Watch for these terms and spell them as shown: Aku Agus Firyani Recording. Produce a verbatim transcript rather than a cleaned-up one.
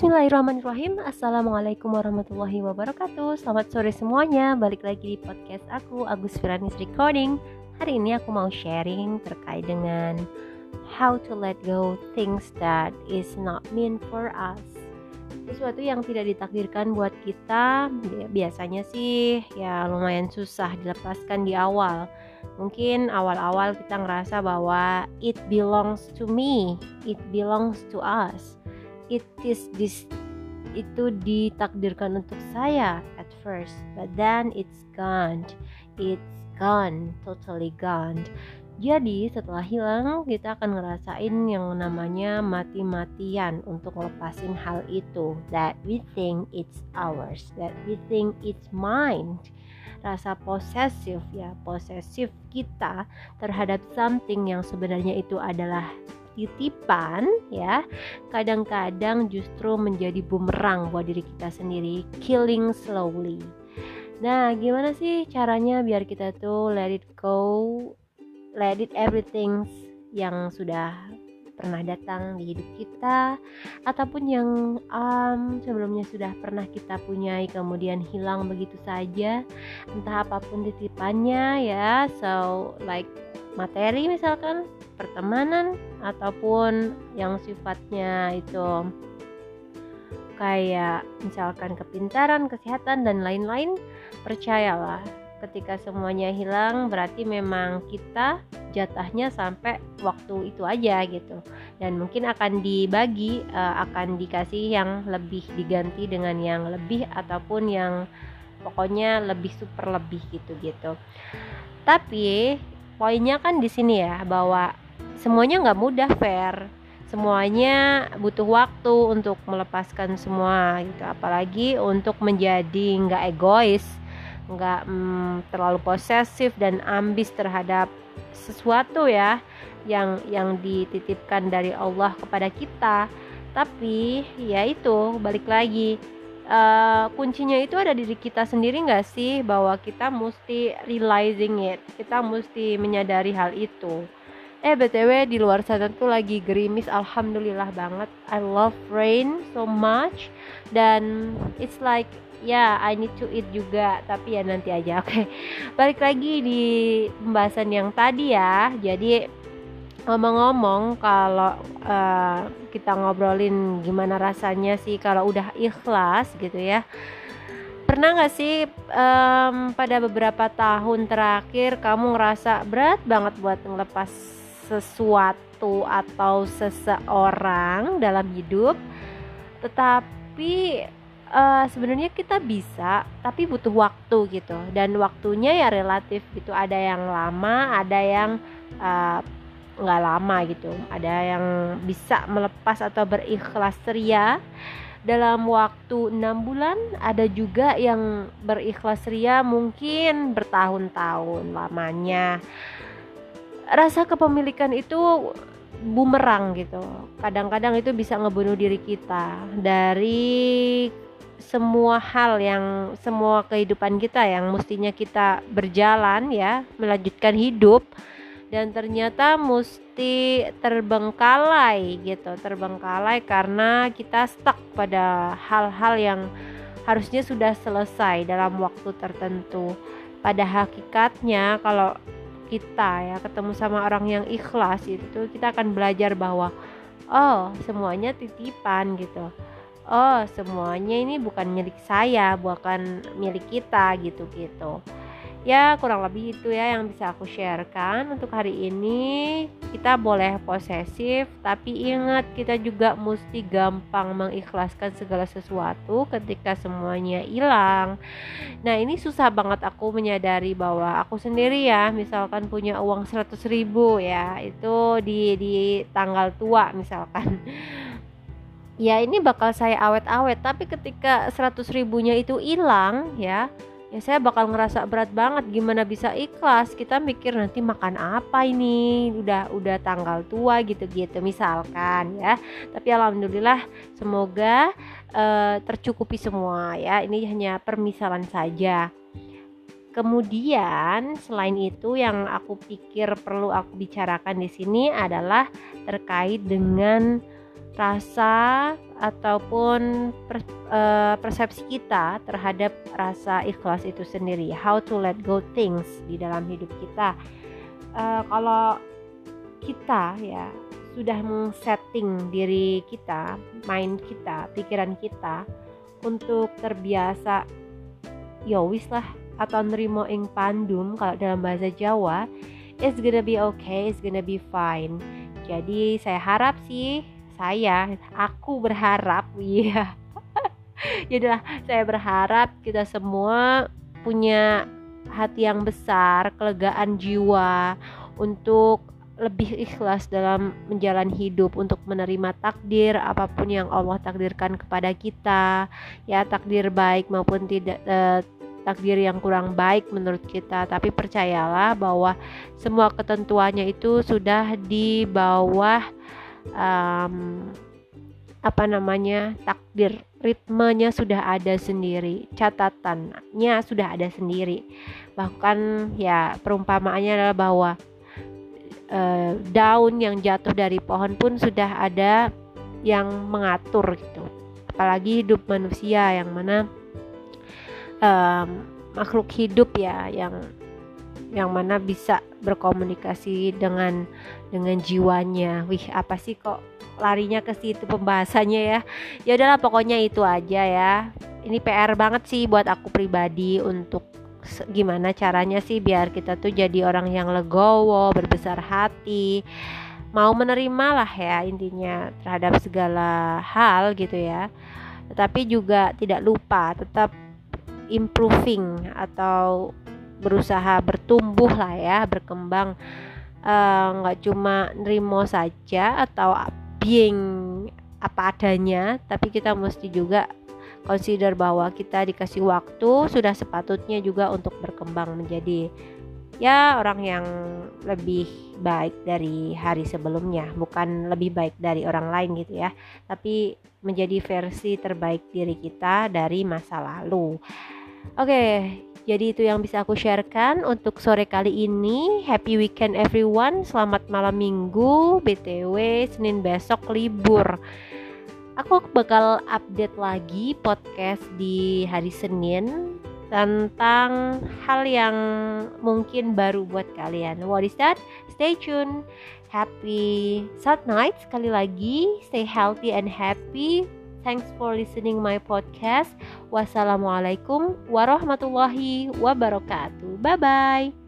Bismillahirrahmanirrahim. Assalamualaikum warahmatullahi wabarakatuh. Selamat sore semuanya. Balik lagi di podcast aku, Agus Firyani Recording. Hari ini aku mau sharing terkait dengan how to let go things that is not meant for us. Sesuatu yang tidak ditakdirkan buat kita, biasanya sih ya lumayan susah dilepaskan di awal. Mungkin awal-awal kita ngerasa bahwa it belongs to me, it belongs to us. It is this, itu ditakdirkan untuk saya at first, but then it's gone, it's gone, totally gone. Jadi setelah hilang, kita akan ngerasain yang namanya mati-matian untuk ngelepasin hal itu. That we think it's ours, that we think it's mine. Rasa posesif ya, posesif kita terhadap something yang sebenarnya itu adalah titipan ya, kadang-kadang justru menjadi bumerang buat diri kita sendiri, killing slowly. Nah, gimana sih caranya biar kita tuh let it go, let it everything yang sudah pernah datang di hidup kita ataupun yang um, sebelumnya sudah pernah kita punyai kemudian hilang begitu saja, entah apapun titipannya ya, so like materi misalkan, pertemanan, ataupun yang sifatnya itu kayak misalkan kepintaran, kesehatan, dan lain-lain. Percayalah, ketika semuanya hilang berarti memang kita jatahnya sampai waktu itu aja gitu, dan mungkin akan dibagi, akan dikasih yang lebih, diganti dengan yang lebih, ataupun yang pokoknya lebih super lebih gitu-gitu. Tapi poinnya kan di sini ya, bahwa semuanya nggak mudah, fair. Semuanya butuh waktu untuk melepaskan semua gitu. Apalagi untuk menjadi nggak egois, nggak mm, terlalu posesif dan ambis terhadap sesuatu ya, yang yang dititipkan dari Allah kepada kita. Tapi ya itu balik lagi. Uh, kuncinya itu ada diri kita sendiri nggak sih, bahwa kita mesti realizing it, kita mesti menyadari hal itu. Eh btw di luar sana tuh lagi gerimis, alhamdulillah banget. I love rain so much, dan it's like ya yeah, I need to eat juga, tapi ya nanti aja. Oke, okay. Balik lagi di pembahasan yang tadi ya. Jadi ngomong-ngomong, kalau uh, kita ngobrolin gimana rasanya sih kalau udah ikhlas gitu ya. Pernah gak sih um, pada beberapa tahun terakhir kamu ngerasa berat banget buat ngelepas sesuatu atau seseorang dalam hidup? Tetapi uh, sebenarnya kita bisa, tapi butuh waktu gitu. Dan waktunya ya relatif gitu, ada yang lama, ada yang uh, nggak lama gitu, ada yang bisa melepas atau berikhlas ria dalam waktu enam bulan, ada juga yang berikhlas ria mungkin bertahun-tahun lamanya. Rasa kepemilikan itu bumerang gitu, kadang-kadang itu bisa ngebunuh diri kita dari semua hal yang, semua kehidupan kita yang mestinya kita berjalan ya, melanjutkan hidup. Dan ternyata mesti terbengkalai gitu, terbengkalai karena kita stuck pada hal-hal yang harusnya sudah selesai dalam waktu tertentu. Pada hakikatnya kalau kita ya ketemu sama orang yang ikhlas itu, kita akan belajar bahwa oh semuanya titipan gitu, oh semuanya ini bukan milik saya, bukan milik kita gitu-gitu. Ya kurang lebih itu ya yang bisa aku sharekan untuk hari ini. Kita boleh posesif, tapi ingat kita juga mesti gampang mengikhlaskan segala sesuatu ketika semuanya hilang. Nah ini susah banget aku menyadari bahwa aku sendiri ya, misalkan punya uang seratus ribu ya, itu di, di tanggal tua misalkan, ya ini bakal saya awet-awet. Tapi ketika seratus ribunya itu hilang ya, ya saya bakal ngerasa berat banget, gimana bisa ikhlas. Kita mikir nanti makan apa ini, udah udah tanggal tua gitu-gitu misalkan ya. Tapi alhamdulillah semoga uh, tercukupi semua ya, ini hanya permisalan saja. Kemudian selain itu yang aku pikir perlu aku bicarakan di sini adalah terkait dengan rasa ataupun per, uh, persepsi kita terhadap rasa ikhlas itu sendiri. How to let go things di dalam hidup kita. Uh, kalau kita ya sudah meng-setting diri kita, mind kita, pikiran kita untuk terbiasa ya wis lah atau nerimo ing pandum kalau dalam bahasa Jawa, it's gonna be okay, it's gonna be fine. Jadi saya harap sih saya, aku berharap ya. Jadilah saya berharap kita semua punya hati yang besar, kelegaan jiwa untuk lebih ikhlas dalam menjalani hidup, untuk menerima takdir apapun yang Allah takdirkan kepada kita. Ya, takdir baik maupun tidak, eh, takdir yang kurang baik menurut kita, tapi percayalah bahwa semua ketentuannya itu sudah di bawah Um, apa namanya takdir, ritmenya sudah ada sendiri, catatannya sudah ada sendiri. Bahkan ya perumpamaannya adalah bahwa uh, daun yang jatuh dari pohon pun sudah ada yang mengatur gitu. Apalagi hidup manusia yang mana um, makhluk hidup ya yang yang mana bisa berkomunikasi dengan dengan jiwanya. Wih, apa sih kok larinya ke situ pembahasannya ya? Ya udahlah, pokoknya itu aja ya. Ini P R banget sih buat aku pribadi untuk gimana caranya sih biar kita tuh jadi orang yang legowo, berbesar hati, mau menerima lah ya intinya terhadap segala hal gitu ya. Tetapi juga tidak lupa tetap improving atau berusaha bertumbuh lah ya, berkembang, nggak uh, cuma nerimo saja atau being apa adanya, tapi kita mesti juga consider bahwa kita dikasih waktu sudah sepatutnya juga untuk berkembang menjadi ya orang yang lebih baik dari hari sebelumnya, bukan lebih baik dari orang lain gitu ya, tapi menjadi versi terbaik diri kita dari masa lalu. Oke. Okay. Jadi itu yang bisa aku sharekan untuk sore kali ini. Happy weekend everyone. Selamat malam minggu. B T W Senin besok libur. Aku bakal update lagi podcast di hari Senin tentang hal yang mungkin baru buat kalian. What is that? Stay tuned. Happy Sad Night sekali lagi. Stay healthy and happy. Thanks for listening my podcast. Wassalamualaikum warahmatullahi wabarakatuh. Bye-bye.